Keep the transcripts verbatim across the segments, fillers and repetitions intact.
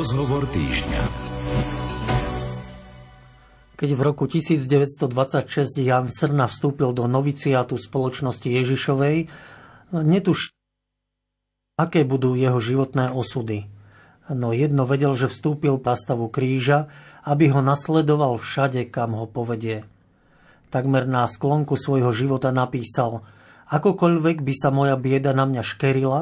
Rozhovor týždňa. Keď v roku devätnásť dvadsaťšesť Ján Srna vstúpil do noviciátu spoločnosti Ježišovej, netušil, aké budú jeho životné osudy. No jedno vedel, že vstúpil na stavu kríža, aby ho nasledoval všade, kam ho povedie. Takmer na sklonku svojho života napísal: akokoľvek by sa moja bieda na mňa škerila,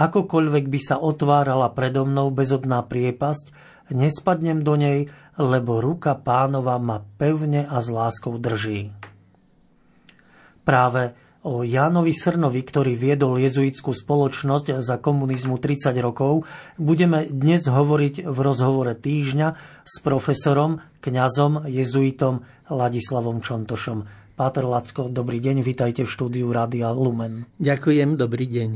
akokoľvek by sa otvárala predo mnou bezodná priepasť, nespadnem do nej, lebo ruka Pánova ma pevne a s láskou drží. Práve o Jánovi Srnovi, ktorý viedol jezuitskú spoločnosť za komunizmu tridsať rokov, budeme dnes hovoriť v rozhovore týždňa s profesorom, kňazom, jezuitom Ladislavom Čontošom. Páter Lacko, dobrý deň, vitajte v štúdiu Rádia Lumen. Ďakujem, dobrý deň.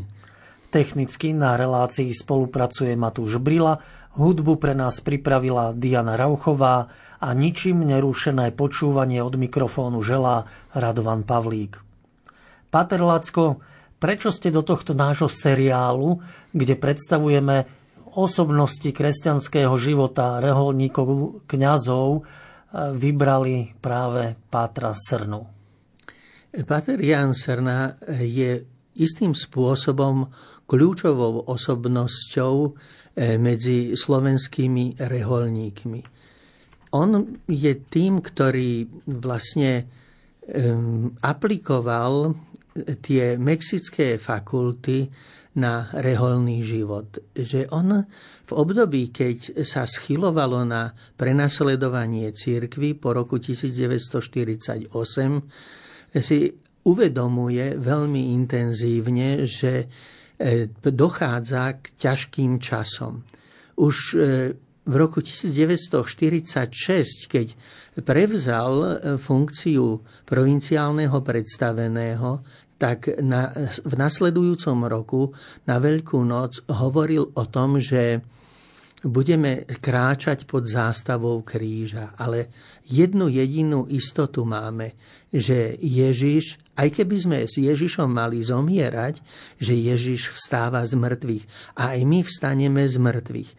Technicky na relácii spolupracuje Matúš Brila, hudbu pre nás pripravila Diana Rauchová a ničím nerušené počúvanie od mikrofónu želá Radovan Pavlík. Páter Lacko, prečo ste do tohto nášho seriálu, kde predstavujeme osobnosti kresťanského života, reholníkov, kňazov, vybrali práve pátra Srnu? Páter Ján Srna je istým spôsobom kľúčovou osobnosťou medzi slovenskými reholníkmi. On je tým, ktorý vlastne aplikoval tie mexické fakulty na reholný život. Že on v období, keď sa schylovalo na prenasledovanie cirkvi po roku devätnásť štyridsaťosem, si uvedomuje veľmi intenzívne, že dochádza k ťažkým časom. Už v roku devätnásť štyridsaťšesť, keď prevzal funkciu provinciálneho predstaveného, tak na, v nasledujúcom roku na Veľkú noc hovoril o tom, že budeme kráčať pod zástavou kríža. Ale jednu jedinú istotu máme, že Ježiš, aj keby sme s Ježišom mali zomierať, že Ježiš vstáva z mŕtvych a aj my vstaneme z mŕtvych.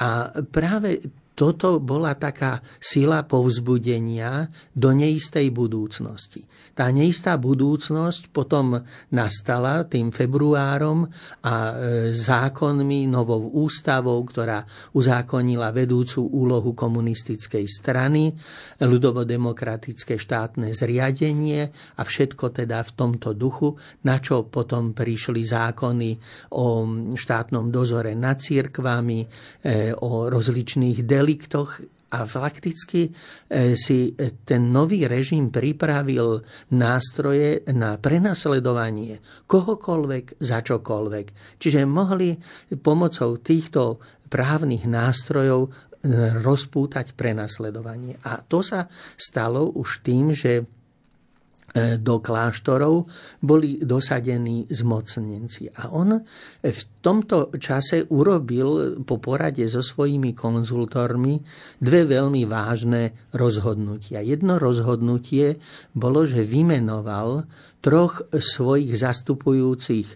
A práve toto bola taká sila povzbudenia do neistej budúcnosti. Tá neistá budúcnosť potom nastala tým februárom a zákonmi, novou ústavou, ktorá uzákonila vedúcu úlohu komunistickej strany, ľudovodemokratické štátne zriadenie a všetko teda v tomto duchu, na čo potom prišli zákony o štátnom dozore nad cirkvami, o rozličných delí, a fakticky si ten nový režim pripravil nástroje na prenasledovanie kohokoľvek za čokoľvek. Čiže mohli pomocou týchto právnych nástrojov rozpútať prenasledovanie. A to sa stalo už tým, že do kláštorov boli dosadení zmocnenci. A on v tomto čase urobil po porade so svojimi konzultormi dve veľmi vážne rozhodnutia. Jedno rozhodnutie bolo, že vymenoval troch svojich zastupujúcich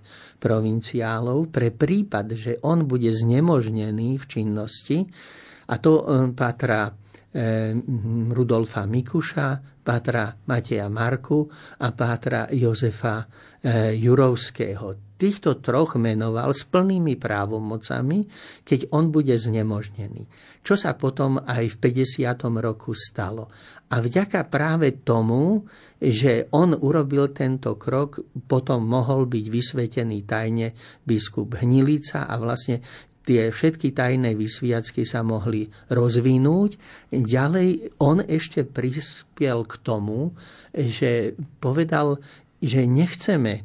provinciálov pre prípad, že on bude znemožnený v činnosti, a to pátra Rudolfa Mikuša, pátra Mateja Marku a pátra Jozefa Jurovského. Týchto troch menoval s plnými právomocami, keď on bude znemožnený. Čo sa potom aj v päťdesiatom roku stalo. A vďaka práve tomu, že on urobil tento krok, potom mohol byť vysvetený tajne biskup Hnilica a vlastne tie všetky tajné vysviacky sa mohli rozvinúť. Ďalej on ešte prispiel k tomu, že povedal, že nechceme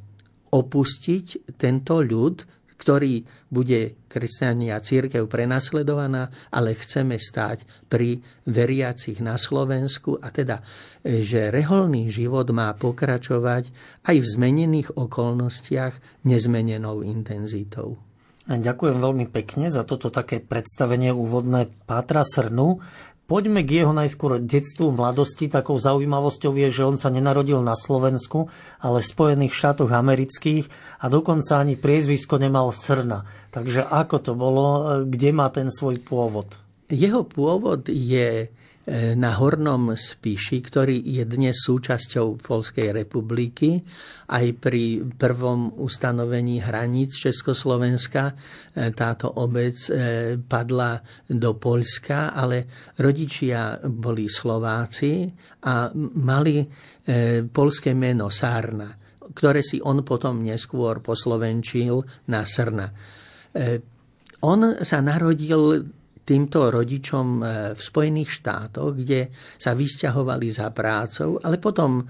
opustiť tento ľud, ktorý bude kresťania cirkev prenasledovaná, ale chceme stáť pri veriacich na Slovensku, a teda, že reholný život má pokračovať aj v zmenených okolnostiach nezmenenou intenzitou. Ďakujem veľmi pekne za toto také predstavenie úvodné pátra Srnu. Poďme k jeho najskôr detstvu, mladosti. Takou zaujímavosťou je, že on sa nenarodil na Slovensku, ale v Spojených štátoch amerických a dokonca ani priezvisko nemal Srna. Takže ako to bolo? Kde má ten svoj pôvod? Jeho pôvod je na Hornom Spiši, ktorý je dnes súčasťou Poľskej republiky. Aj pri prvom ustanovení hraníc Československa táto obec padla do Poľska, ale rodičia boli Slováci a mali poľské meno Sárna, ktoré si on potom neskôr poslovenčil na Srna. On sa narodil týmto rodičom v Spojených štátoch, kde sa vysťahovali za prácou, ale potom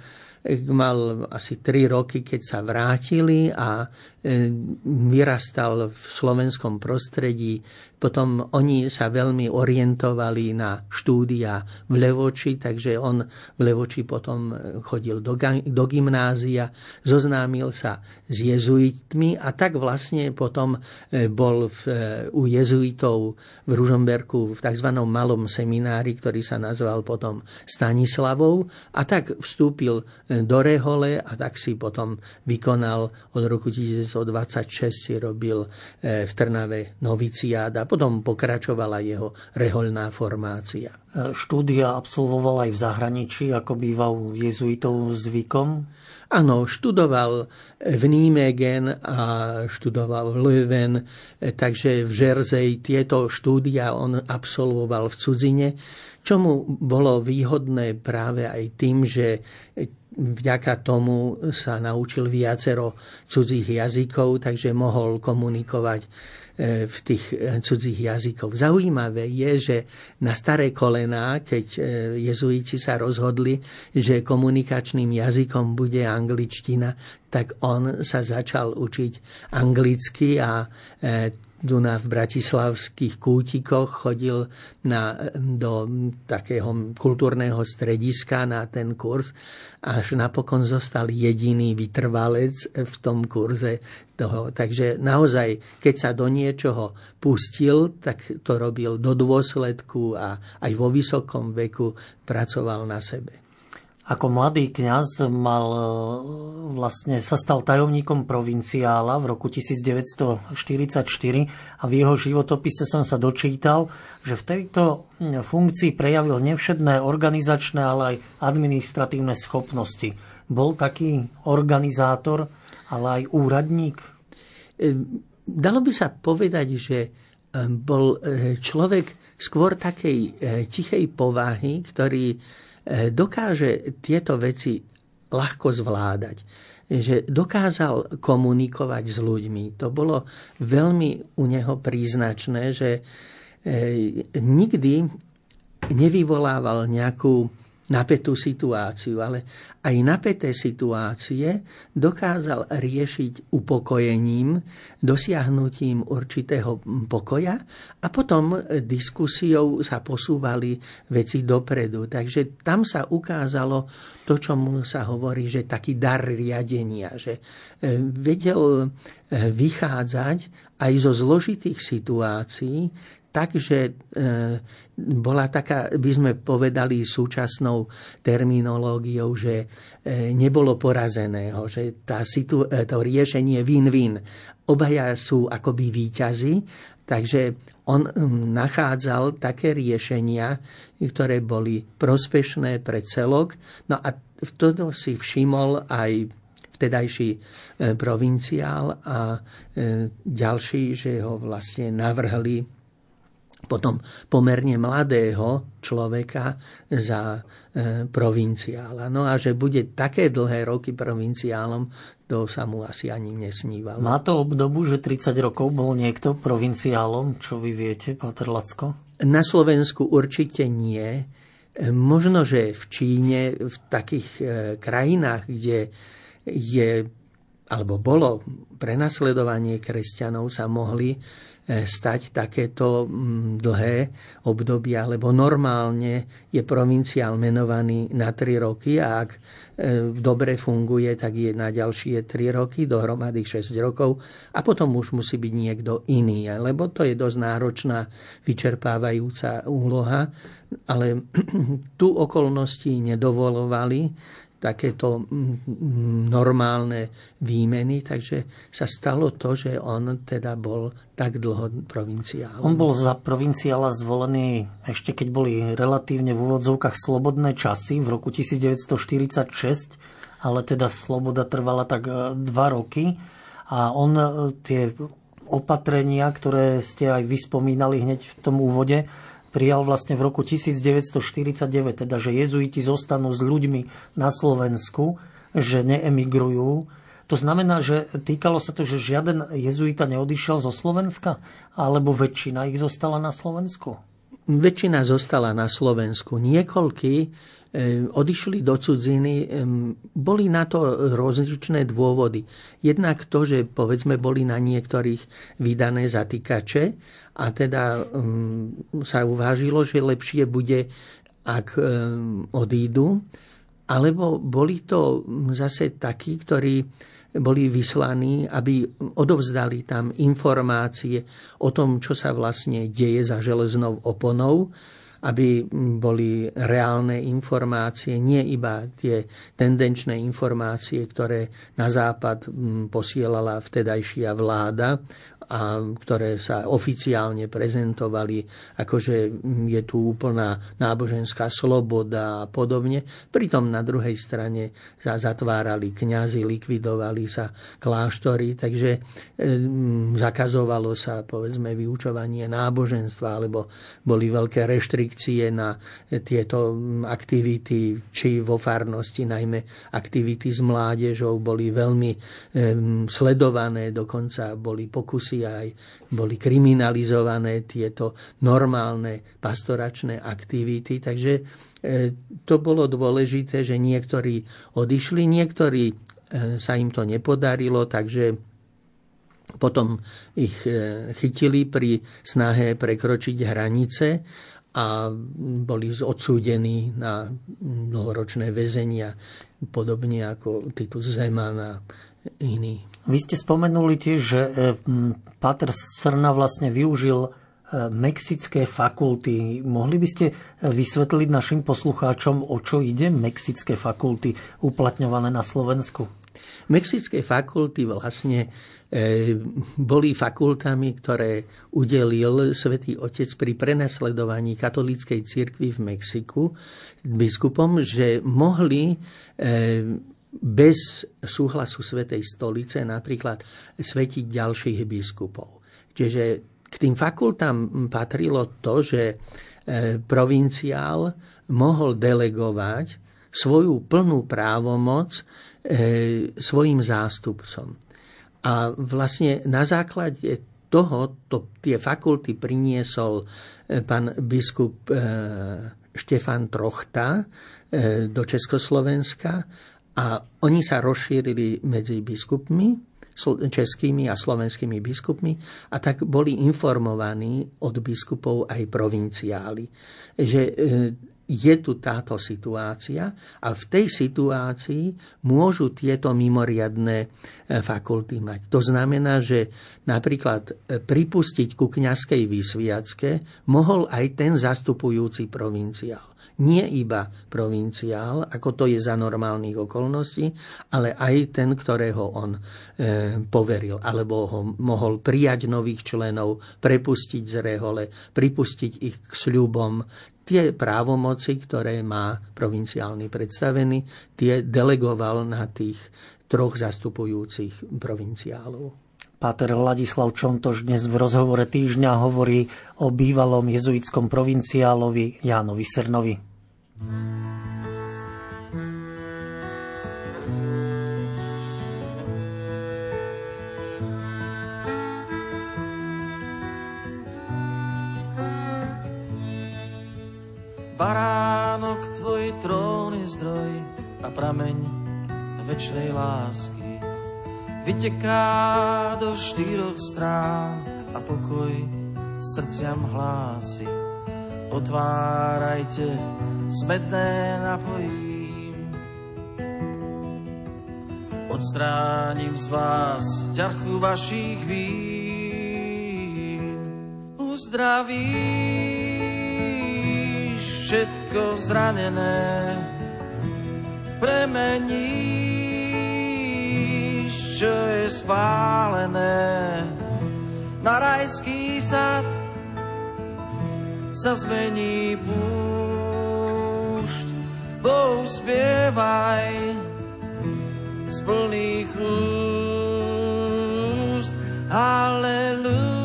mal asi tri roky, keď sa vrátili a vyrastal v slovenskom prostredí. Potom oni sa veľmi orientovali na štúdia v Levoči, takže on v Levoči potom chodil do, do gymnázia, zoznámil sa s jezuitmi a tak vlastne potom bol v, u jezuitov v Ružomberku v tzv. Malom seminári, ktorý sa nazval potom Stanislavou, a tak vstúpil do rehole a tak si potom vykonal od roku devätnásť dvadsaťšesť si robil v Trnave noviciáda. Potom pokračovala jeho reholná formácia. Štúdia absolvoval aj v zahraničí, ako býval jezuitov zvykom? Áno, študoval v Nijmegen a študoval v Leuven, takže v Jersey tieto štúdia on absolvoval v cudzine, čo mu bolo výhodné práve aj tým, že vďaka tomu sa naučil viacero cudzích jazykov, takže mohol komunikovať v tých cudzích jazykoch. Zaujímavé je, že na staré kolená, keď jezuiti sa rozhodli, že komunikačným jazykom bude angličtina, tak on sa začal učiť anglicky a tu na v bratislavských kútikoch chodil na, do takého kultúrneho strediska na ten kurz, až napokon zostal jediný vytrvalec v tom kurze toho. Takže naozaj, keď sa do niečoho pustil, tak to robil do dôsledku a aj vo vysokom veku pracoval na sebe. Ako mladý kňaz mal, vlastne sa stal tajomníkom provinciála v roku devätnásť štyridsaťštyri a v jeho životopise som sa dočítal, že v tejto funkcii prejavil nevšedné organizačné, ale aj administratívne schopnosti. Bol taký organizátor, ale aj úradník? Dalo by sa povedať, že bol človek skôr takej tichej povahy, ktorý dokáže tieto veci ľahko zvládať. Že dokázal komunikovať s ľuďmi. To bolo veľmi u neho príznačné, že nikdy nevyvolával nejakú napätú situáciu, ale aj napäté situácie dokázal riešiť upokojením, dosiahnutím určitého pokoja a potom diskusiou sa posúvali veci dopredu. Takže tam sa ukázalo to, čo mu sa hovorí, že taký dar riadenia, že vedel vychádzať aj zo zložitých situácií, takže bola taká, by sme povedali súčasnou terminológiou, že nebolo porazeného, že tá situ- to riešenie win-win. Obaja sú akoby víťazi, takže on nachádzal také riešenia, ktoré boli prospešné pre celok. No a v toto si všimol aj vtedajší provinciál a ďalší, že ho vlastne navrhli potom pomerne mladého človeka za provinciála. No a že bude také dlhé roky provinciálom, to sa mu asi ani nesnívalo. Má to obdobu, že tridsať rokov bol niekto provinciálom, čo vy viete, páter Lacko? Na Slovensku určite nie. Možno, že v Číne, v takých krajinách, kde je alebo bolo prenasledovanie kresťanov, sa mohli stať takéto dlhé obdobia, lebo normálne je provinciál menovaný na tri roky a ak dobre funguje, tak je na ďalšie tri roky, dohromady šesť rokov a potom už musí byť niekto iný, lebo to je dosť náročná, vyčerpávajúca úloha, ale tu okolnosti nedovolovali takéto normálne výmeny, takže sa stalo to, že on teda bol tak dlho provinciál. On bol za provinciála zvolený ešte keď boli relatívne v úvodzovkách slobodné časy v roku devätnásťstoštyridsaťšesť, ale teda sloboda trvala tak dva roky a on tie opatrenia, ktoré ste aj vyspomínali hneď v tom úvode, prijal vlastne v roku devätnásťstoštyridsaťdeväť, teda že jezuiti zostanú s ľuďmi na Slovensku, že neemigrujú. To znamená, že týkalo sa to, že žiaden jezuita neodišiel zo Slovenska? Alebo väčšina ich zostala na Slovensku? Väčšina zostala na Slovensku. Niekoľkí odišli do cudziny, boli na to rozličné dôvody. Jednak to, že povedzme boli na niektorých vydané zatýkače a teda sa uvážilo, že lepšie bude, ak odídu. Alebo boli to zase takí, ktorí boli vyslaní, aby odovzdali tam informácie o tom, čo sa vlastne deje za železnou oponou, aby boli reálne informácie, nie iba tie tendenčné informácie, ktoré na západ posielala vtedajšia vláda a ktoré sa oficiálne prezentovali, akože je tu úplná náboženská sloboda a podobne. Pritom na druhej strane sa zatvárali kňazi, likvidovali sa kláštory, takže zakazovalo sa povedzme vyučovanie náboženstva, alebo boli veľké reštrikcie na tieto aktivity, či vo farnosti, najmä aktivity s mládežou boli veľmi sledované, dokonca boli pokusy aj boli kriminalizované tieto normálne pastoračné aktivity. Takže to bolo dôležité, že niektorí odišli, niektorí sa im to nepodarilo, takže potom ich chytili pri snahe prekročiť hranice a boli odsúdení na dlhoročné väzenia, podobne ako Titus Zeman a iní. Vy ste spomenuli tiež, že Páter Srna vlastne využil mexické fakulty. Mohli by ste vysvetliť našim poslucháčom, o čo ide mexické fakulty uplatňované na Slovensku? Mexické fakulty vlastne boli fakultami, ktoré udelil Svätý Otec pri prenasledovaní katolíckej cirkvi v Mexiku biskupom, že mohli bez súhlasu Svätej stolice napríklad svetiť ďalších biskupov. Čiže k tým fakultám patrilo to, že provinciál mohol delegovať svoju plnú právomoc svojim zástupcom. A vlastne na základe toho to, tie fakulty priniesol pán biskup Štefan Trochta do Československa, a oni sa rozšírili medzi biskupmi, českými a slovenskými biskupmi, a tak boli informovaní od biskupov aj provinciáli, že je tu táto situácia a v tej situácii môžu tieto mimoriadne fakulty mať. To znamená, že napríklad pripustiť ku kňazskej vysviacke mohol aj ten zastupujúci provinciál. Nie iba provinciál, ako to je za normálnych okolností, ale aj ten, ktorého on e, poveril, alebo ho mohol prijať nových členov, prepustiť z rehole, pripustiť ich k sľubom. Tie právomoci, ktoré má provinciálny predstavený, tie delegoval na tých troch zastupujúcich provinciálov. Páter Ladislav Čontoš dnes v rozhovore týždňa hovorí o bývalom jezuitskom provinciálovi Jánovi Srnovi. Baránok, tvoj trón je zdroj a prameň večnej lásky. vyteká do štyroch strán a pokoj srdciam hlási. Otvárajte smetné napojím. Odstránim z vás ťarchu vašich vín. Uzdravíš všetko zranené, premeníš, čo je spálené. Na rajský sad sa zmení púšť. Bohu spievaj z plných úst. Halelúja.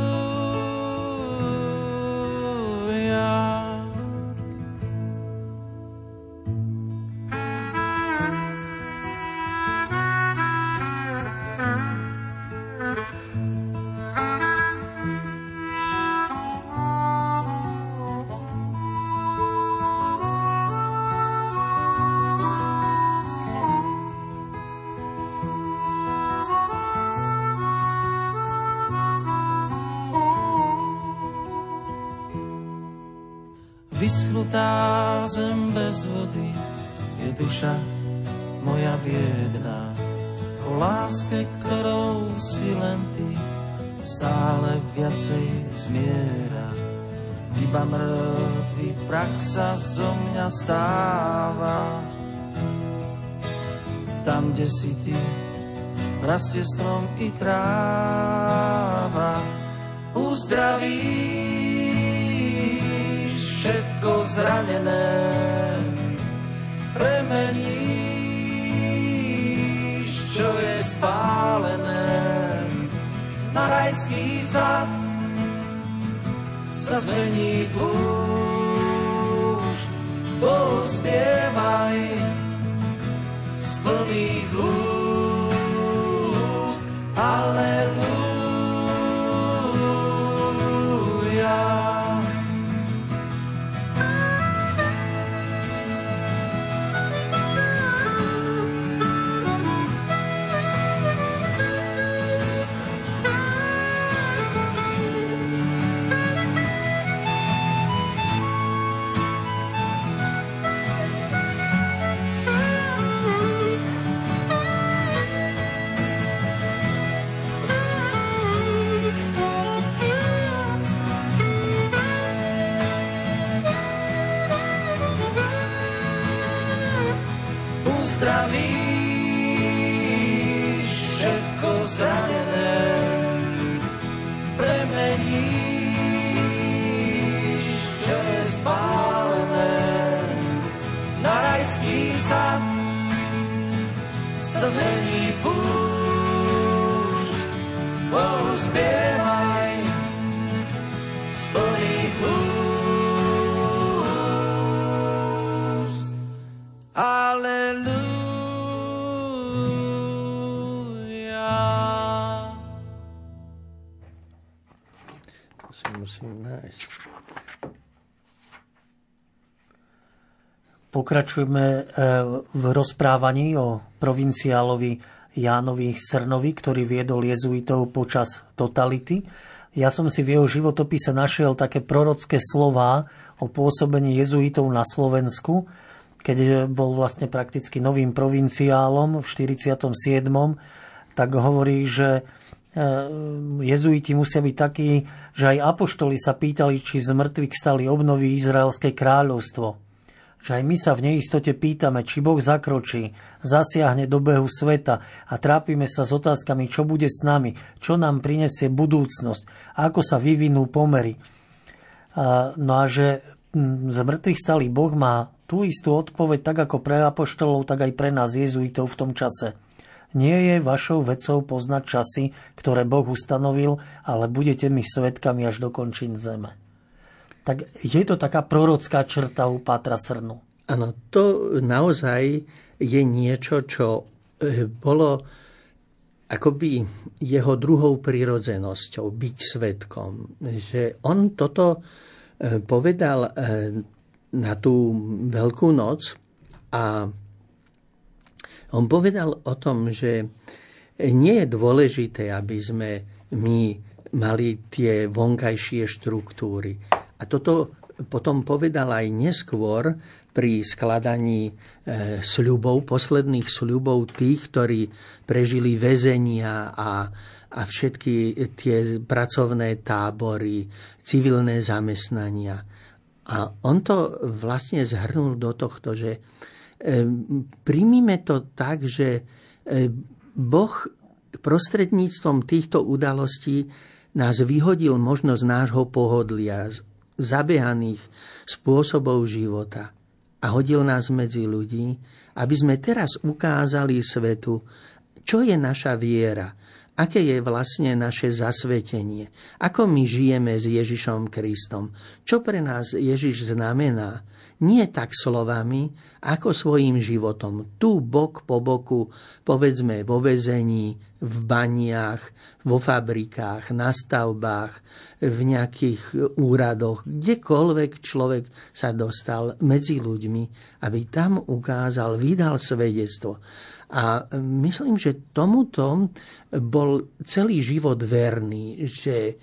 Vyschnutá zem bez vody je duša moja biedná. O láske, ktorou si len ty, stále viacej zmiera. Iba mŕtvý prach sa zo mňa stáva. Tam, kde si ty, rastie strom i tráva. Uzdraví všetko zranené, premeníš, čo je spálené. Na rajský sad sa zmení púšť. Bohu spievaj z plných úst. Halelúja. Pokračujeme v rozprávaní o provinciálovi Jánovi Srnovi, ktorý viedol jezuitov počas totality. Ja som si v jeho životopise našiel také prorocké slová o pôsobení jezuitov na Slovensku, keď bol vlastne prakticky novým provinciálom v štyridsiatom siedmom tak hovorí, že jezuiti musia byť takí, že aj apoštoli sa pýtali, či z mŕtvych stali obnoví Izraelské kráľovstvo. Že aj my sa v neistote pýtame, či Boh zakročí, zasiahne do behu sveta a trápime sa s otázkami, čo bude s nami, čo nám prinesie budúcnosť, ako sa vyvinú pomery. No a že z mŕtvych stály Boh má tú istú odpoveď, tak ako pre apoštolov, tak aj pre nás jezuitov v tom čase. Nie je vašou vecou poznať časy, ktoré Boh ustanovil, ale budete mi svedkami až do končín zeme. Tak je to taká prorocká črta u Pátra Srnu. Áno, to naozaj je niečo, čo bolo akoby jeho druhou prirodzenosťou, byť svedkom. Že on toto povedal na tú Veľkú noc a on povedal o tom, že nie je dôležité, aby sme my mali tie vonkajšie štruktúry. A toto potom povedal aj neskôr pri skladaní sľubov, posledných sľubov tých, ktorí prežili väzenia a, a všetky tie pracovné tábory, civilné zamestnania. A on to vlastne zhrnul do tohto, že príjmime to tak, že Boh prostredníctvom týchto udalostí nás vyhodil možno z nášho pohodlia, z zabehaných spôsobov života. A hodil nás medzi ľudí, aby sme teraz ukázali svetu, čo je naša viera, aké je vlastne naše zasvetenie, ako my žijeme s Ježišom Kristom, čo pre nás Ježiš znamená, nie tak slovami, ako svojím životom. Tu bok po boku, povedzme vo väzení, v baniach, vo fabrikách, na stavbách, v nejakých úradoch, kdekoľvek človek sa dostal medzi ľuďmi, aby tam ukázal, vydal svedectvo. A myslím, že tomuto bol celý život verný, že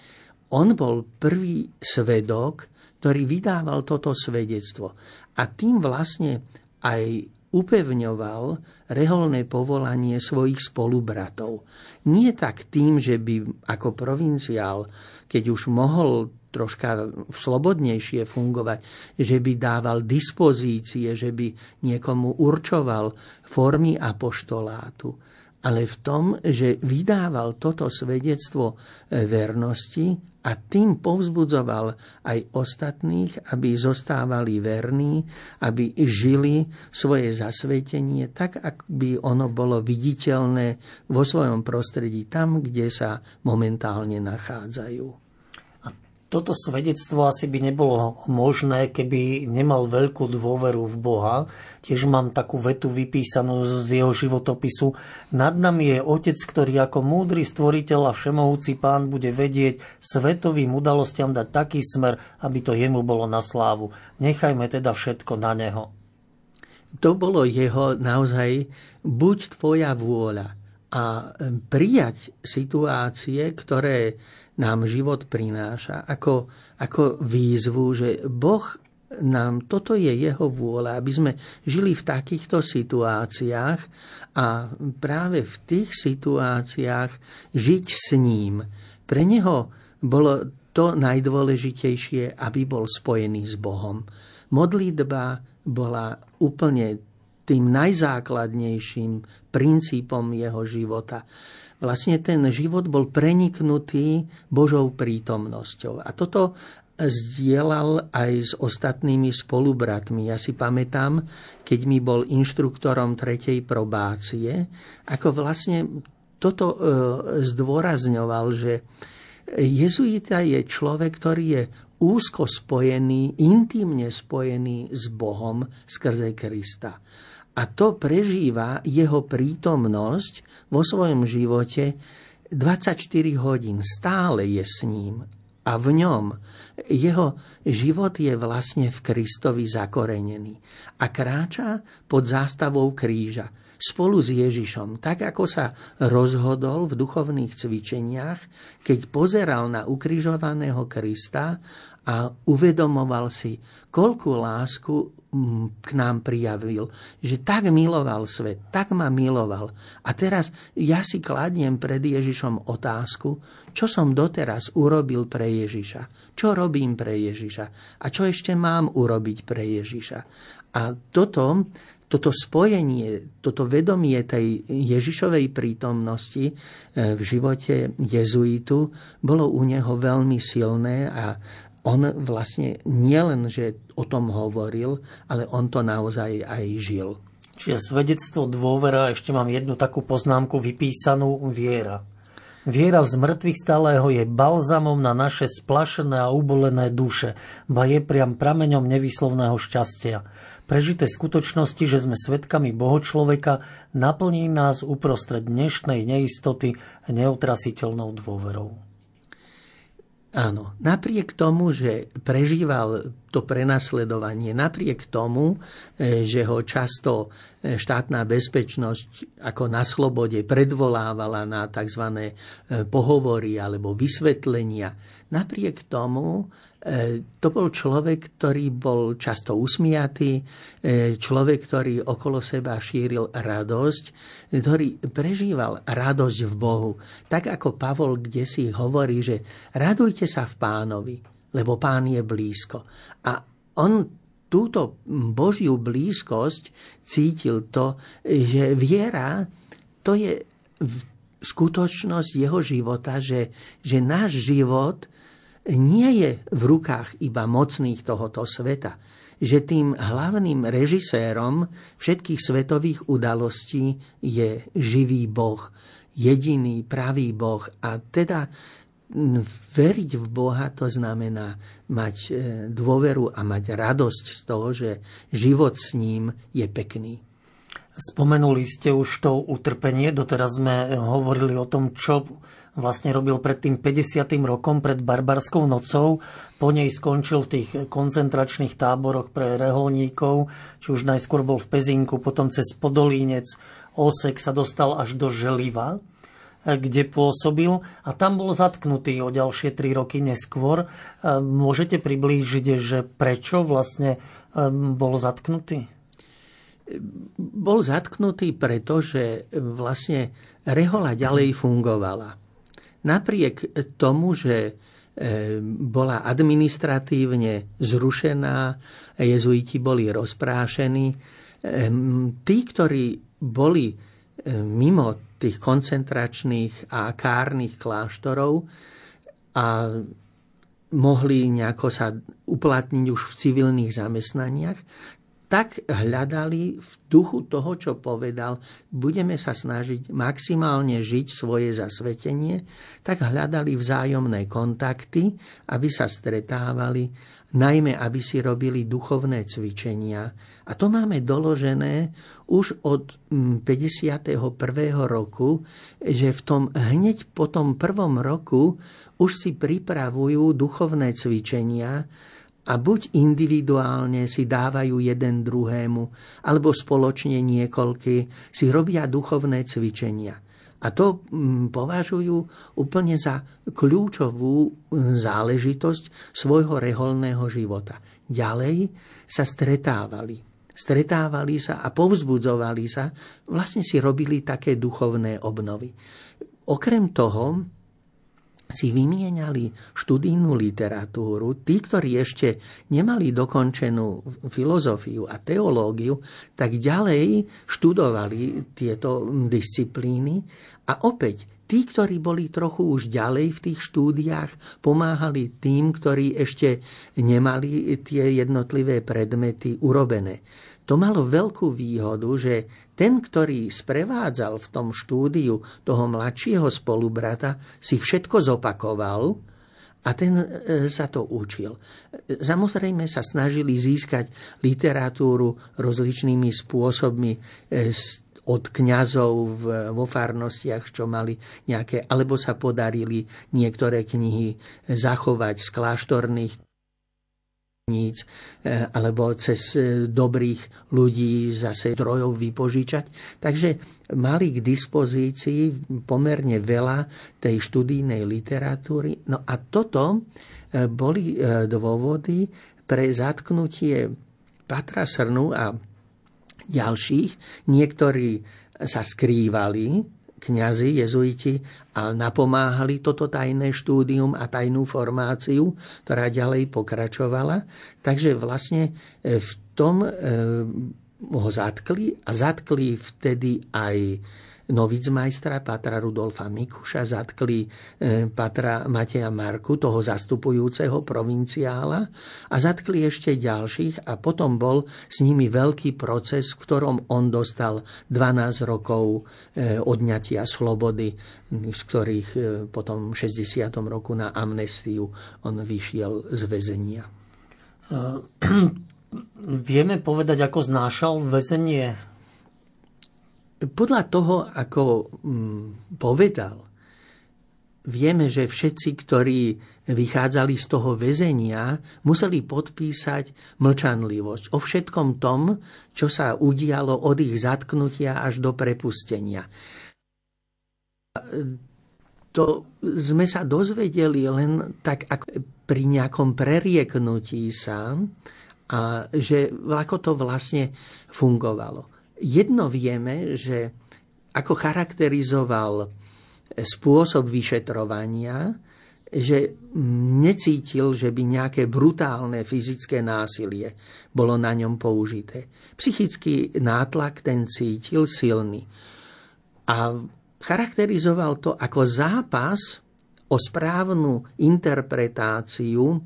on bol prvý svedok, ktorý vydával toto svedectvo. A tým vlastne aj upevňoval reholné povolanie svojich spolubratov. Nie tak tým, že by ako provinciál, keď už mohol troška slobodnejšie fungovať, že by dával dispozície, že by niekomu určoval formy apoštolátu, ale v tom, že vydával toto svedectvo vernosti a tým povzbudzoval aj ostatných, aby zostávali verní, aby žili svoje zasvetenie tak, aby ono bolo viditeľné vo svojom prostredí, tam, kde sa momentálne nachádzajú. A toto svedectvo asi by nebolo možné, keby nemal veľkú dôveru v Boha. Tiež mám takú vetu vypísanú z jeho životopisu. Nad nami je Otec, ktorý ako múdry stvoriteľ a všemohúci Pán bude vedieť svetovým udalostiam dať taký smer, aby to jemu bolo na slávu. Nechajme teda všetko na neho. To bolo jeho naozaj buď tvoja vôľa a prijať situácie, ktoré nám život prináša, ako, ako výzvu, že Boh nám, toto je jeho vôľa, aby sme žili v takýchto situáciách a práve v tých situáciách žiť s ním. Pre neho bolo to najdôležitejšie, aby bol spojený s Bohom. Modlitba bola úplne tým najzákladnejším princípom jeho života. Vlastne ten život bol preniknutý Božou prítomnosťou. A toto zdieľal aj s ostatnými spolubratmi. Ja si pamätám, keď mi bol inštruktorom tretej probácie, ako vlastne toto zdôrazňoval, že jezuita je človek, ktorý je úzko spojený, intimne spojený s Bohom skrze Krista. A to prežíva jeho prítomnosť vo svojom živote dvadsaťštyri hodín. Stále je s ním a v ňom. Jeho život je vlastne v Kristovi zakorenený a kráča pod zástavou kríža spolu s Ježišom, tak ako sa rozhodol v duchovných cvičeniach, keď pozeral na ukrižovaného Krista a uvedomoval si, koľkú lásku k nám prijavil, že tak miloval svet, tak ma miloval. A teraz ja si kladiem pred Ježišom otázku, čo som doteraz urobil pre Ježiša, čo robím pre Ježiša a čo ešte mám urobiť pre Ježiša. A toto, toto spojenie, toto vedomie tej Ježišovej prítomnosti v živote jezuitu bolo u neho veľmi silné a on vlastne nielen, že o tom hovoril, ale on to naozaj aj žil. Čiže svedectvo, dôvera, ešte mám jednu takú poznámku vypísanú, viera. Viera v zmrtvých stáleho je balzamom na naše splašené a ubolené duše, ba je priam prameňom nevyslovného šťastia. Prežité skutočnosti, že sme svedkami bohočloveka, naplní nás uprostred dnešnej neistoty neotrasiteľnou dôverou. Áno, napriek tomu, že prežíval to prenasledovanie. Napriek tomu, že ho často štátna bezpečnosť ako na slobode predvolávala na tzv. Pohovory alebo vysvetlenia, napriek tomu to bol človek, ktorý bol často usmiatý, človek, ktorý okolo seba šíril radosť, ktorý prežíval radosť v Bohu. Tak ako Pavol kdesi hovorí, že radujte sa v Pánovi, lebo Pán je blízko. A on túto Božiu blízkosť cítil to, že viera, to je skutočnosť jeho života, že, že náš život nie je v rukách iba mocných tohoto sveta, že tým hlavným režisérom všetkých svetových udalostí je živý Boh, jediný pravý Boh. A teda veriť v Boha, to znamená mať dôveru a mať radosť z toho, že život s ním je pekný. Spomenuli ste už to utrpenie, doteraz sme hovorili o tom, čo vlastne robil pred tým päťdesiatym rokom, pred barbarskou nocou. Po nej skončil v tých koncentračných táboroch pre reholníkov, či už najskôr bol v Pezinku, potom cez Podolínec, Osek sa dostal až do Želiva, kde pôsobil, a tam bol zatknutý o ďalšie tri roky neskôr. Môžete priblížiť, že prečo vlastne bol zatknutý? Bol zatknutý, pretože vlastne rehola ďalej fungovala. Napriek tomu, že bola administratívne zrušená, jezuiti boli rozprášení, tí, ktorí boli mimo tých koncentračných a kárnych kláštorov a mohli nejako sa uplatniť už v civilných zamestnaniach, tak hľadali v duchu toho, čo povedal, budeme sa snažiť maximálne žiť svoje zasvetenie, tak hľadali vzájomné kontakty, aby sa stretávali, najmä aby si robili duchovné cvičenia. A to máme doložené už od päťdesiateho prvého roku, že v tom hneď po tom prvom roku už si pripravujú duchovné cvičenia, a buď individuálne si dávajú jeden druhému, alebo spoločne niekoľky si robia duchovné cvičenia. A to považujú úplne za kľúčovú záležitosť svojho reholného života. Ďalej sa stretávali. Stretávali sa a povzbudzovali sa. Vlastne si robili také duchovné obnovy. Okrem toho si vymieniali študijnú literatúru. Tí, ktorí ešte nemali dokončenú filozofiu a teológiu, tak ďalej študovali tieto disciplíny. A opäť, tí, ktorí boli trochu už ďalej v tých štúdiách, pomáhali tým, ktorí ešte nemali tie jednotlivé predmety urobené. To malo veľkú výhodu, že ten, ktorý sprevádzal v tom štúdiu toho mladšieho spolubrata, si všetko zopakoval a ten sa to učil. Samozrejme sa snažili získať literatúru rozličnými spôsobmi od kňazov vo farnostiach, čo mali nejaké, alebo sa podarili niektoré knihy zachovať z kláštorných kníh, alebo cez dobrých ľudí zase zdrojov vypožičať. Takže mali k dispozícii pomerne veľa tej študijnej literatúry. No a toto boli dôvody pre zatknutie Patra Srnu a ďalších. Niektorí sa skrývali, kňazi, jezuiti, a napomáhali toto tajné štúdium a tajnú formáciu, ktorá ďalej pokračovala. Takže vlastne v tom ho zatkli a zatkli vtedy aj novicmajstra Patra Rudolfa Mikuša, zatkli Patra Mateja Marku, toho zastupujúceho provinciála, a zatkli ešte ďalších a potom bol s nimi veľký proces, v ktorom on dostal dvanásť rokov odňatia slobody, z ktorých potom v šesťdesiatom roku na amnestiu on vyšiel z väzenia. Vieme povedať, ako znášal väzenie? Podľa toho, ako povedal, Vieme, že všetci, ktorí vychádzali z toho väzenia, museli podpísať mlčanlivosť o všetkom tom, čo sa udialo od ich zatknutia až do prepustenia. To sme sa dozvedeli len tak ako pri nejakom prerieknutí sa, a že ako to vlastne fungovalo. Jedno vieme, že ako charakterizoval spôsob vyšetrovania, že necítil, že by nejaké brutálne fyzické násilie bolo na ňom použité. Psychický nátlak ten cítil silný. A charakterizoval to ako zápas o správnu interpretáciu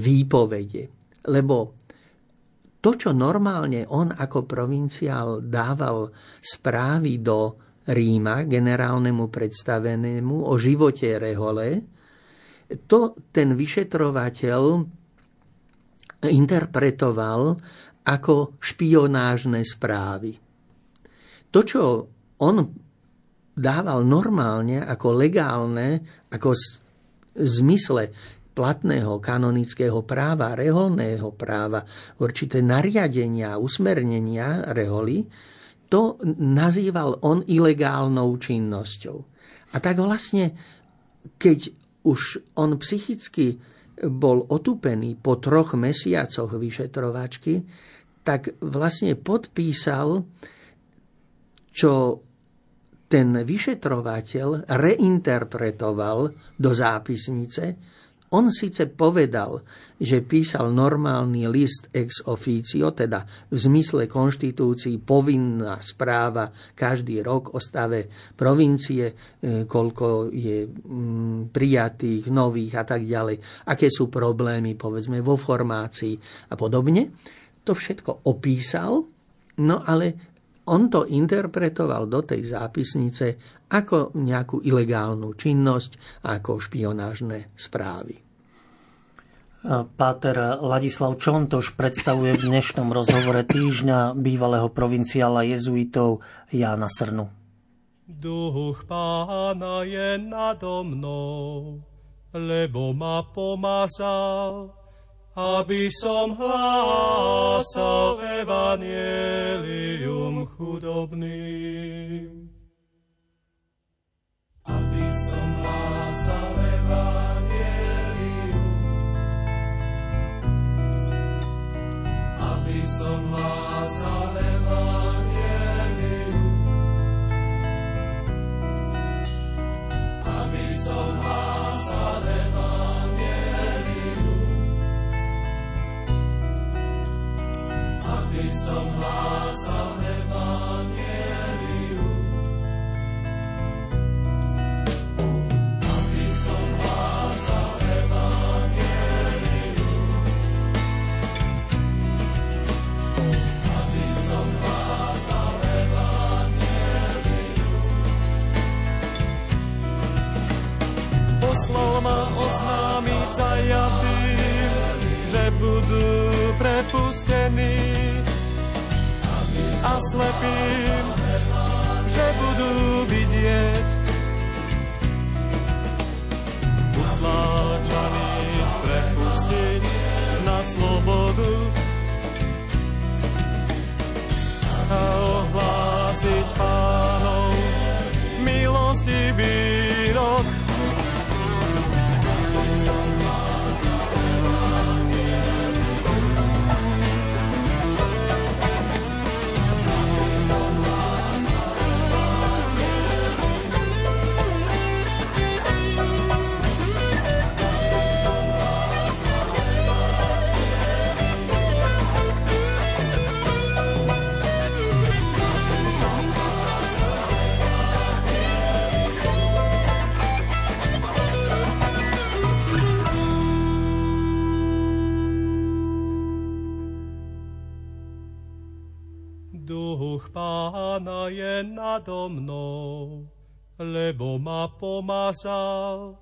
výpovede. Lebo to, čo normálne on ako provinciál dával správy do Ríma, generálnemu predstavenému o živote Rehole, to ten vyšetrovateľ interpretoval ako špionážne správy. To, čo on dával normálne ako legálne, ako v zmysle platného kanonického práva, reholného práva, určité nariadenia, usmernenia reholy, to nazýval on ilegálnou činnosťou. A tak vlastne, keď už on psychicky bol otupený po troch mesiacoch vyšetrovačky, tak vlastne podpísal, čo ten vyšetrovateľ reinterpretoval do zápisnice. On síce povedal, že písal normálny list ex officio, teda v zmysle konštitúcii povinná správa každý rok o stave provincie, koľko je prijatých, nových a tak ďalej, aké sú problémy, povedzme, vo formácii a podobne. To všetko opísal, no ale on to interpretoval do tej zápisnice ako nejakú ilegálnu činnosť, ako špionážne správy. Páter Ladislav Čontoš predstavuje v dnešnom rozhovore týždňa bývalého provinciála jezuitov Jána Srnu. Duch Pána je nado mnou, lebo ma pomazal, aby som hlásal evangelium chudobným. Aby som hlásal evangelium. Aby som hlásal evangelium. Aby som hlásal evangelium. Aby som hlásal evangelium. Aby som hlásal evangelium. Aby som hlásal evangelium. Poslal ma oznámiť zajatým, že budú prepustení, a slepým, že budú vidieť, utláčaných prepustiť na slobodu a ohlásiť Pánov milostivý rok. Duch Pána je nado mnou, lebo ma pomazal,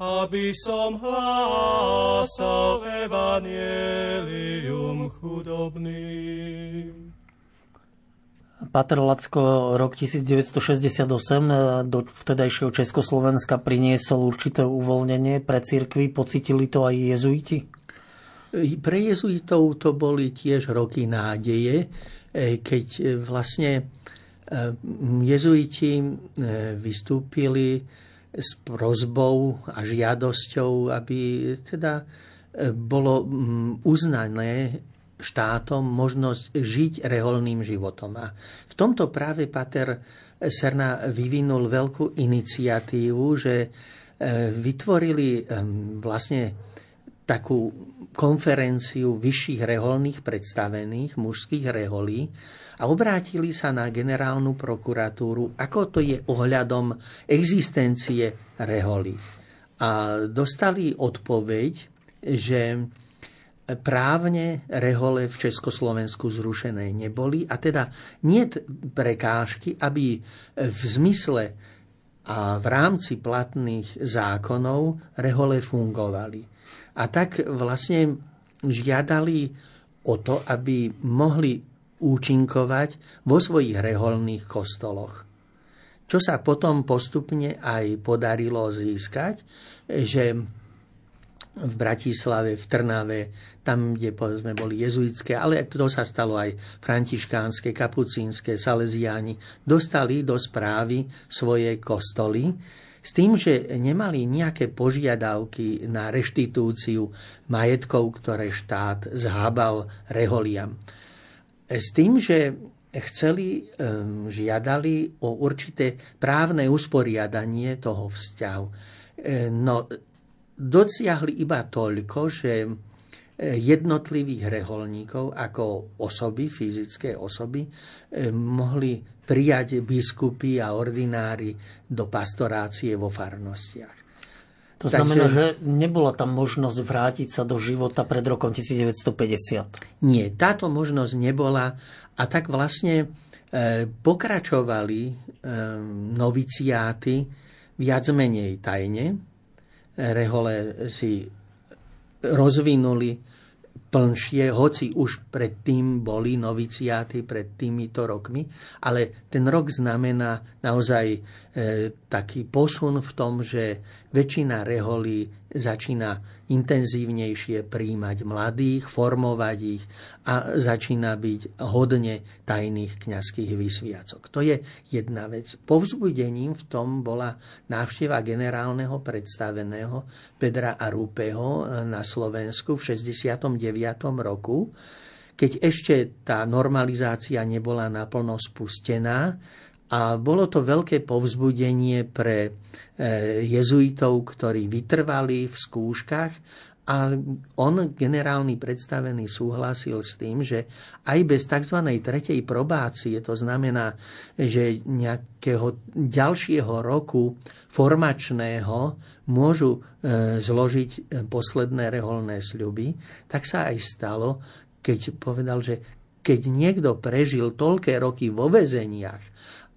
aby som hlásal evanjelium chudobným. Patrolacko rok tisíc deväťsto šesťdesiatosem do vtedajšieho Československa priniesol určité uvoľnenie pre cirkvi. Pocítili to aj jezuiti? Pre jezuitov to boli tiež roky nádeje, keď vlastne jezuiti vystúpili s prosbou a žiadosťou, aby teda bolo uznané štátom možnosť žiť reholným životom. A v tomto práve Pater Srna vyvinul veľkú iniciatívu, že vytvorili vlastne takú konferenciu vyšších reholných predstavených, mužských reholí, a obrátili sa na generálnu prokuratúru, ako to je ohľadom existencie reholí. A dostali odpoveď, že právne rehole v Československu zrušené neboli, a teda niet prekážky, aby v zmysle a v rámci platných zákonov rehole fungovali. A tak vlastne žiadali o to, aby mohli účinkovať vo svojich reholných kostoloch. Čo sa potom postupne aj podarilo získať, že v Bratislave, v Trnave, tam, kde povedzme boli jezuitské, ale to sa stalo aj františkánske, kapucínske, saleziáni, dostali do správy svoje kostoly s tým, že nemali nejaké požiadavky na reštitúciu majetkov, ktoré štát zhábal reholiam. S tým, že chceli, žiadali o určité právne usporiadanie toho vzťahu. No, dosiahli iba toľko, že jednotlivých reholníkov ako osoby, fyzické osoby, mohli prijať biskupy a ordinári do pastorácie vo farnostiach. To Takže, znamená, že nebola tam možnosť vrátiť sa do života pred rokom tisíc deväťsto päťdesiat? Nie, táto možnosť nebola, a tak vlastne pokračovali noviciáty viac menej tajne. Rehole si rozvinuli plnšie, hoci už predtým boli noviciáty, pred týmito rokmi, ale ten rok znamená naozaj e, taký posun v tom, že väčšina reholí začína intenzívnejšie prijímať mladých, formovať ich a začína byť hodne tajných kňazských vysviacok. To je jedna vec. Povzbudením v tom bola návšteva generálneho predstaveného Petra Arrupeho na Slovensku v šesťdesiatom deviatom roku, keď ešte tá normalizácia nebola naplno spustená, a bolo to veľké povzbudenie pre jezuitov, ktorí vytrvali v skúškach, a on, generálny predstavený, súhlasil s tým, že aj bez tzv. Tretej probácie, to znamená, že nejakého ďalšieho roku formačného môžu zložiť posledné reholné sľuby, tak sa aj stalo, keď povedal, že keď niekto prežil toľké roky vo väzeniach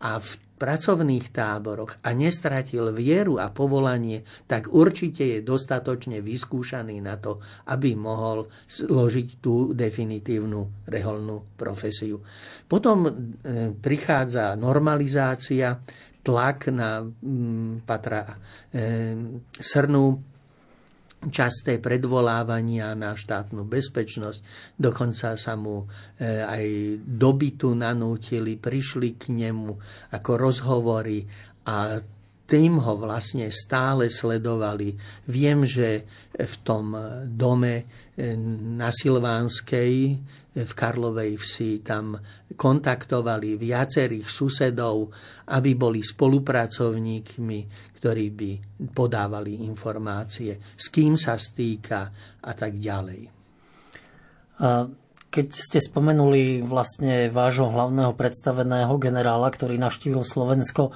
a v pracovných táboroch a nestratil vieru a povolanie, tak určite je dostatočne vyskúšaný na to, aby mohol zložiť tú definitívnu reholnú profesiu. Potom prichádza normalizácia, tlak na Patra Srnu, časté predvolávania na štátnu bezpečnosť, dokonca sa mu aj do bytu nanútili, prišli k nemu ako rozhovory a tým ho vlastne stále sledovali. Viem, že v tom dome na Silvánskej v Karlovej vsi tam kontaktovali viacerých susedov, aby boli spolupracovníkmi, ktorí by podávali informácie, s kým sa stýka a tak ďalej. Keď ste spomenuli vlastne vášho hlavného predstaveného generála, ktorý navštívil Slovensko,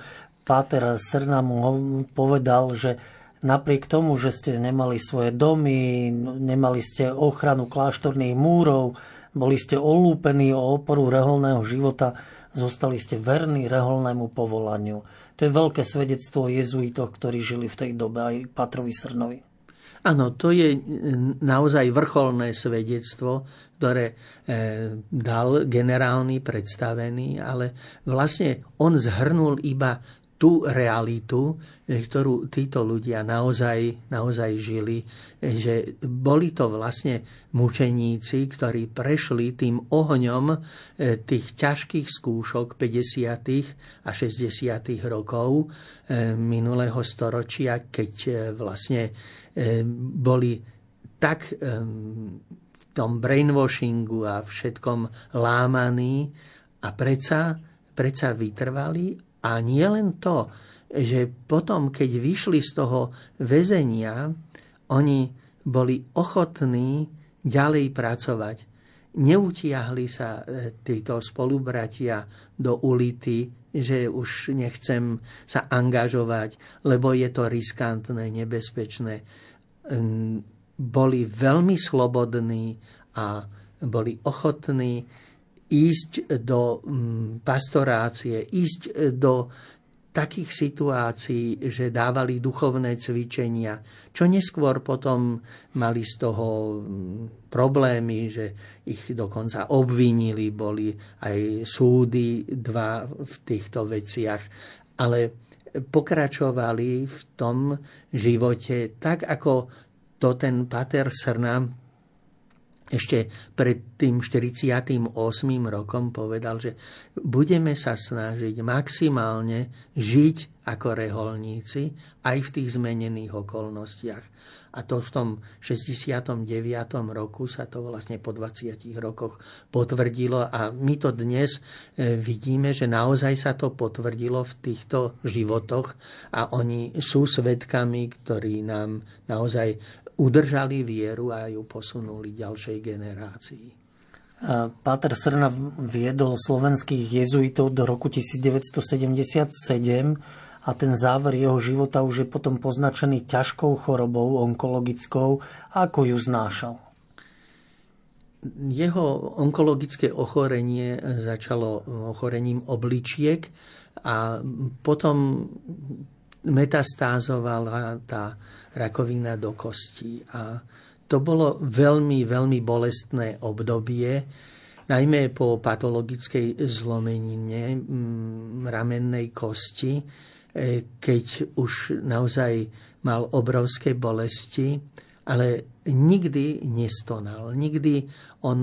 Páter Srna mu povedal, že napriek tomu, že ste nemali svoje domy, nemali ste ochranu kláštorných múrov, boli ste olúpení o oporu reholného života, zostali ste verní reholnému povolaniu. To je veľké svedectvo o jezuitoch, ktorí žili v tej dobe, aj Pátrovi Srnovi. Áno, to je naozaj vrcholné svedectvo, ktoré dal generálny predstavený, ale vlastne on zhrnul iba tú realitu, ktorú títo ľudia naozaj, naozaj žili, že boli to vlastne mučeníci, ktorí prešli tým ohňom tých ťažkých skúšok päťdesiatych a šesťdesiatych rokov minulého storočia, keď vlastne boli tak v tom brainwashingu a všetkom lámaní a predsa, predsa vytrvali. A nie len to, že potom, keď vyšli z toho väzenia, oni boli ochotní ďalej pracovať. Neutiahli sa títo spolubratia do ulity, že už nechcem sa angažovať, lebo je to riskantné, nebezpečné. Boli veľmi slobodní a boli ochotní ísť do pastorácie, ísť do takých situácií, že dávali duchovné cvičenia, čo neskôr potom mali z toho problémy, že ich dokonca obvinili, boli aj súdy dva v týchto veciach. Ale pokračovali v tom živote tak, ako to ten Pater Srna ešte pred tým štyridsiatym ôsmym rokom povedal, že budeme sa snažiť maximálne žiť ako reholníci aj v tých zmenených okolnostiach. A to v tom šesťdesiatom deviatom roku sa to vlastne po dvadsiatich rokoch potvrdilo a my to dnes vidíme, že naozaj sa to potvrdilo v týchto životoch a oni sú svedkami, ktorí nám naozaj udržali vieru a ju posunuli ďalšej generácii. Páter Srna viedol slovenských jezuitov do roku devätnásťsedemdesiatsedem a ten záver jeho života už je potom poznačený ťažkou chorobou onkologickou. Ako ju znášal? Jeho onkologické ochorenie začalo ochorením obličiek a potom metastázovala tá rakovina do kostí. A to bolo veľmi, veľmi bolestné obdobie, najmä po patologickej zlomenine ramennej kosti, keď už naozaj mal obrovské bolesti, ale nikdy nestonal, nikdy on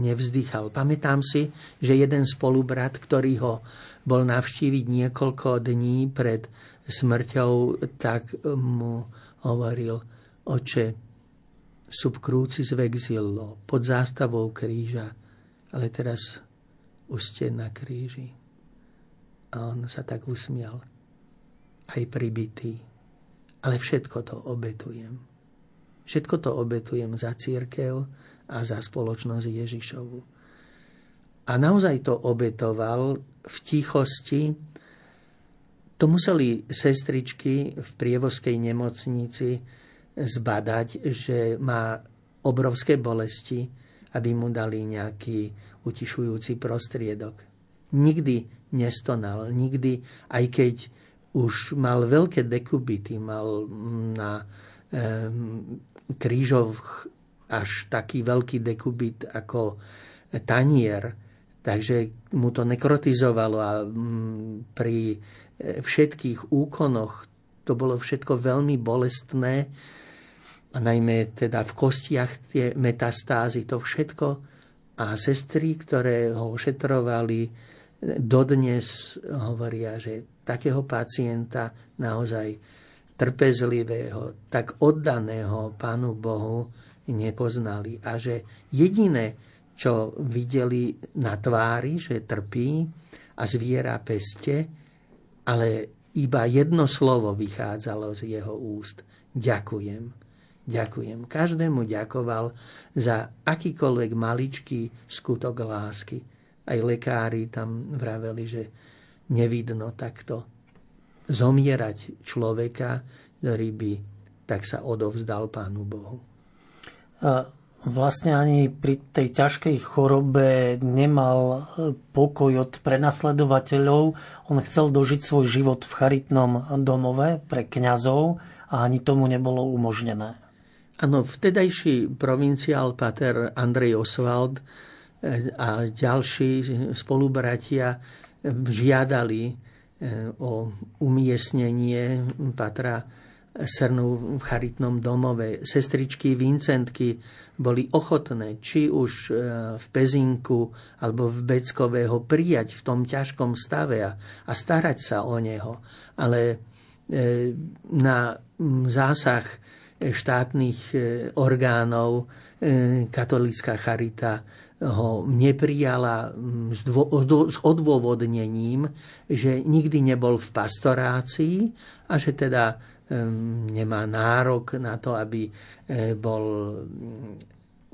nevzdychal. Pamätám si, že jeden spolubrat, ktorý ho bol navštíviť niekoľko dní pred smrťou, tak mu hovoril: oče, sub crucis vexillo, pod zástavou kríža, ale teraz už ste na kríži. A on sa tak usmial: aj pribitý, ale všetko to obetujem. Všetko to obetujem za cirkev a za spoločnosť Ježišovu. A naozaj to obetoval v tichosti. To museli sestričky v Prievoskej nemocnici zbadať, že má obrovské bolesti, aby mu dali nejaký utišujúci prostriedok. Nikdy nestonal, nikdy, aj keď už mal veľké dekubity, mal na um, krížoch až taký veľký dekubit ako tanier, takže mu to nekrotizovalo a um, pri všetkých úkonoch to bolo všetko veľmi bolestné a najmä teda v kostiach tie metastázy, to všetko. A sestry, ktoré ho ošetrovali, dodnes hovoria, že takého pacienta naozaj trpezlivého, tak oddaného Pánu Bohu nepoznali. A že jediné, čo videli na tvári, že trpí a zviera peste, ale iba jedno slovo vychádzalo z jeho úst. Ďakujem. Ďakujem. Každému ďakoval za akýkoľvek maličký skutok lásky. Aj lekári tam vraveli, že nevidno takto zomierať človeka, ktorý by tak sa odovzdal Pánu Bohu. A vlastne ani pri tej ťažkej chorobe nemal pokoj od prenasledovateľov. On chcel dožiť svoj život v charitnom domove pre kňazov a ani tomu nebolo umožnené. Áno, vtedajší provinciál pater Andrej Oswald a ďalší spolubratia žiadali o umiestnenie patra Srnu v charitnom domove. Sestričky Vincentky boli ochotné, či už v Pezinku alebo v Beckove, ho prijať v tom ťažkom stave a, a starať sa o neho. Ale e, na zásah štátnych orgánov e, katolícka charita ho neprijala s, dvo, s odôvodnením, že nikdy nebol v pastorácii a že teda nemá nárok na to, aby bol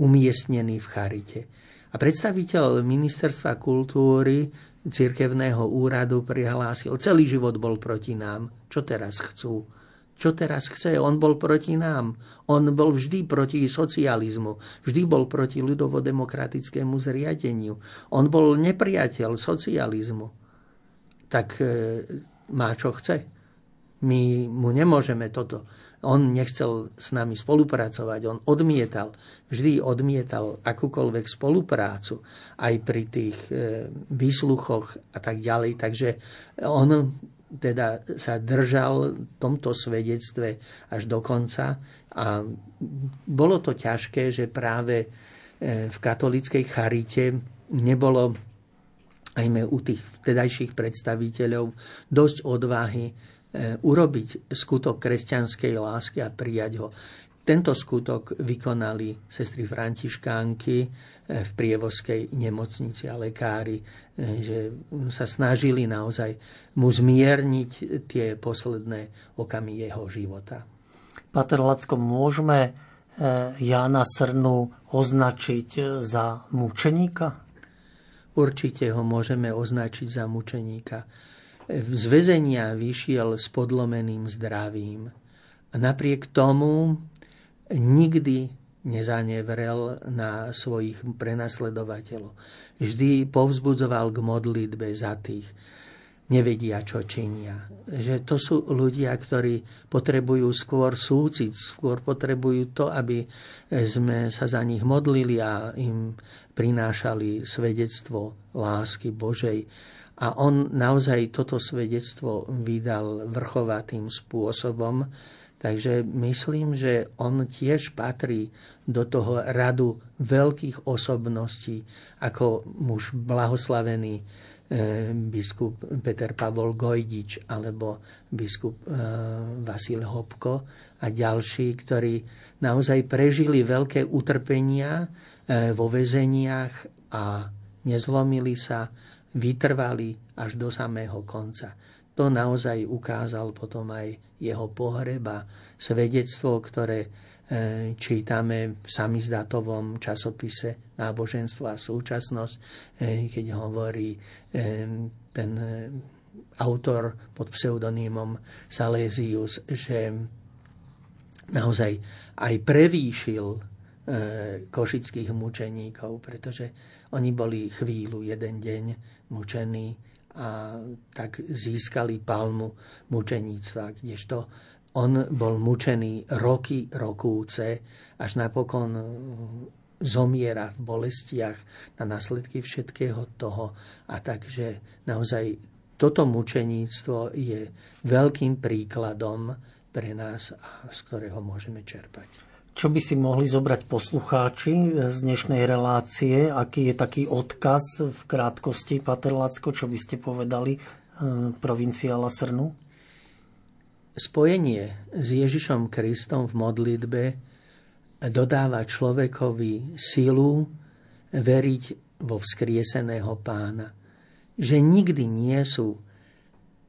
umiestnený v charite. A predstaviteľ ministerstva kultúry cirkevného úradu prihlásil: celý život bol proti nám. Čo teraz chcú? Čo teraz chce? On bol proti nám. On bol vždy proti socializmu. Vždy bol proti ľudovodemokratickému zriadeniu. On bol nepriateľ socializmu. Tak má čo chce. My mu nemôžeme toto. On nechcel s nami spolupracovať. On odmietal, vždy odmietal akúkoľvek spoluprácu, aj pri tých výsluchoch a tak ďalej. Takže on teda sa držal v tomto svedectve až do konca. A bolo to ťažké, že práve v katolíckej charite nebolo, ajme u tých vtedajších predstaviteľov, dosť odvahy urobiť skutok kresťanskej lásky a prijať ho. Tento skutok vykonali sestry františkánky v Prievozkej nemocnici a lekári, že sa snažili naozaj mu zmierniť tie posledné okamihy jeho života. Páter Lacko, môžeme Jána Srnu označiť za mučeníka? Určite ho môžeme označiť za mučeníka. Z väzenia vyšiel s podlomeným zdravím. A napriek tomu nikdy nezanevrel na svojich prenasledovateľov. Vždy povzbudzoval k modlitbe za tých, nevedia, čo činia. Že to sú ľudia, ktorí potrebujú skôr súcit, skôr potrebujú to, aby sme sa za nich modlili a im prinášali svedectvo lásky Božej. A on naozaj toto svedectvo vydal vrchovatým spôsobom. Takže myslím, že on tiež patrí do toho radu veľkých osobností, ako muž blahoslavený biskup Peter Pavol Gojdič alebo biskup Vasil Hopko a ďalší, ktorí naozaj prežili veľké utrpenia vo väzeniach a nezlomili sa, vytrvali až do samého konca. To naozaj ukázal potom aj jeho pohreb a svedectvo, ktoré čítame v samizdatovom časopise Náboženstvo a súčasnosť, keď hovorí ten autor pod pseudonymom Salesius, že naozaj aj prevýšil košických mučeníkov, pretože oni boli chvíľu, jeden deň mučení a tak získali palmu mučeníctva, kdežto on bol mučený roky, rokúce, až napokon zomiera v bolestiach na následky všetkého toho. A takže naozaj toto mučeníctvo je veľkým príkladom pre nás, z ktorého môžeme čerpať. Čo by si mohli zobrať poslucháči z dnešnej relácie? Aký je taký odkaz v krátkosti, Páter Lacko, čo by ste povedali provinciála Srnu? Spojenie s Ježišom Kristom v modlitbe dodáva človekovi silu veriť vo vzkrieseného Pána. Že nikdy nie sú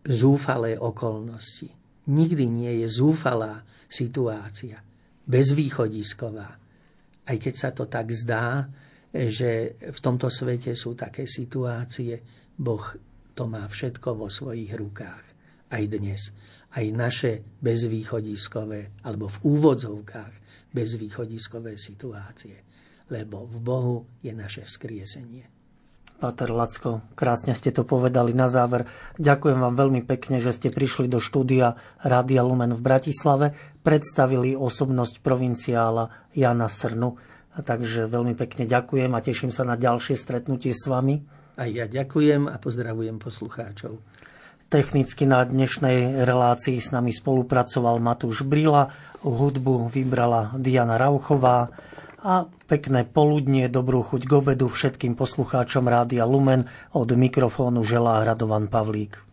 zúfalé okolnosti. Nikdy nie je zúfalá situácia. Bezvýchodisková. Aj keď sa to tak zdá, že v tomto svete sú také situácie, Boh to má všetko vo svojich rukách. Aj dnes. Aj naše bezvýchodiskové, alebo v úvodzovkách bezvýchodiskové situácie. Lebo v Bohu je naše vzkriesenie. Páter Lacko, krásne ste to povedali na záver. Ďakujem vám veľmi pekne, že ste prišli do štúdia Rádia Lumen v Bratislave, predstavili osobnosť provinciála Jána Srnu. A takže veľmi pekne ďakujem a teším sa na ďalšie stretnutie s vami. A ja ďakujem a pozdravujem poslucháčov. Technicky na dnešnej relácii s nami spolupracoval Matúš Brila, hudbu vybrala Diana Rauchová a pekné poludnie, dobrú chuť k obedu všetkým poslucháčom Rádia Lumen. Od mikrofónu želá Radovan Pavlík.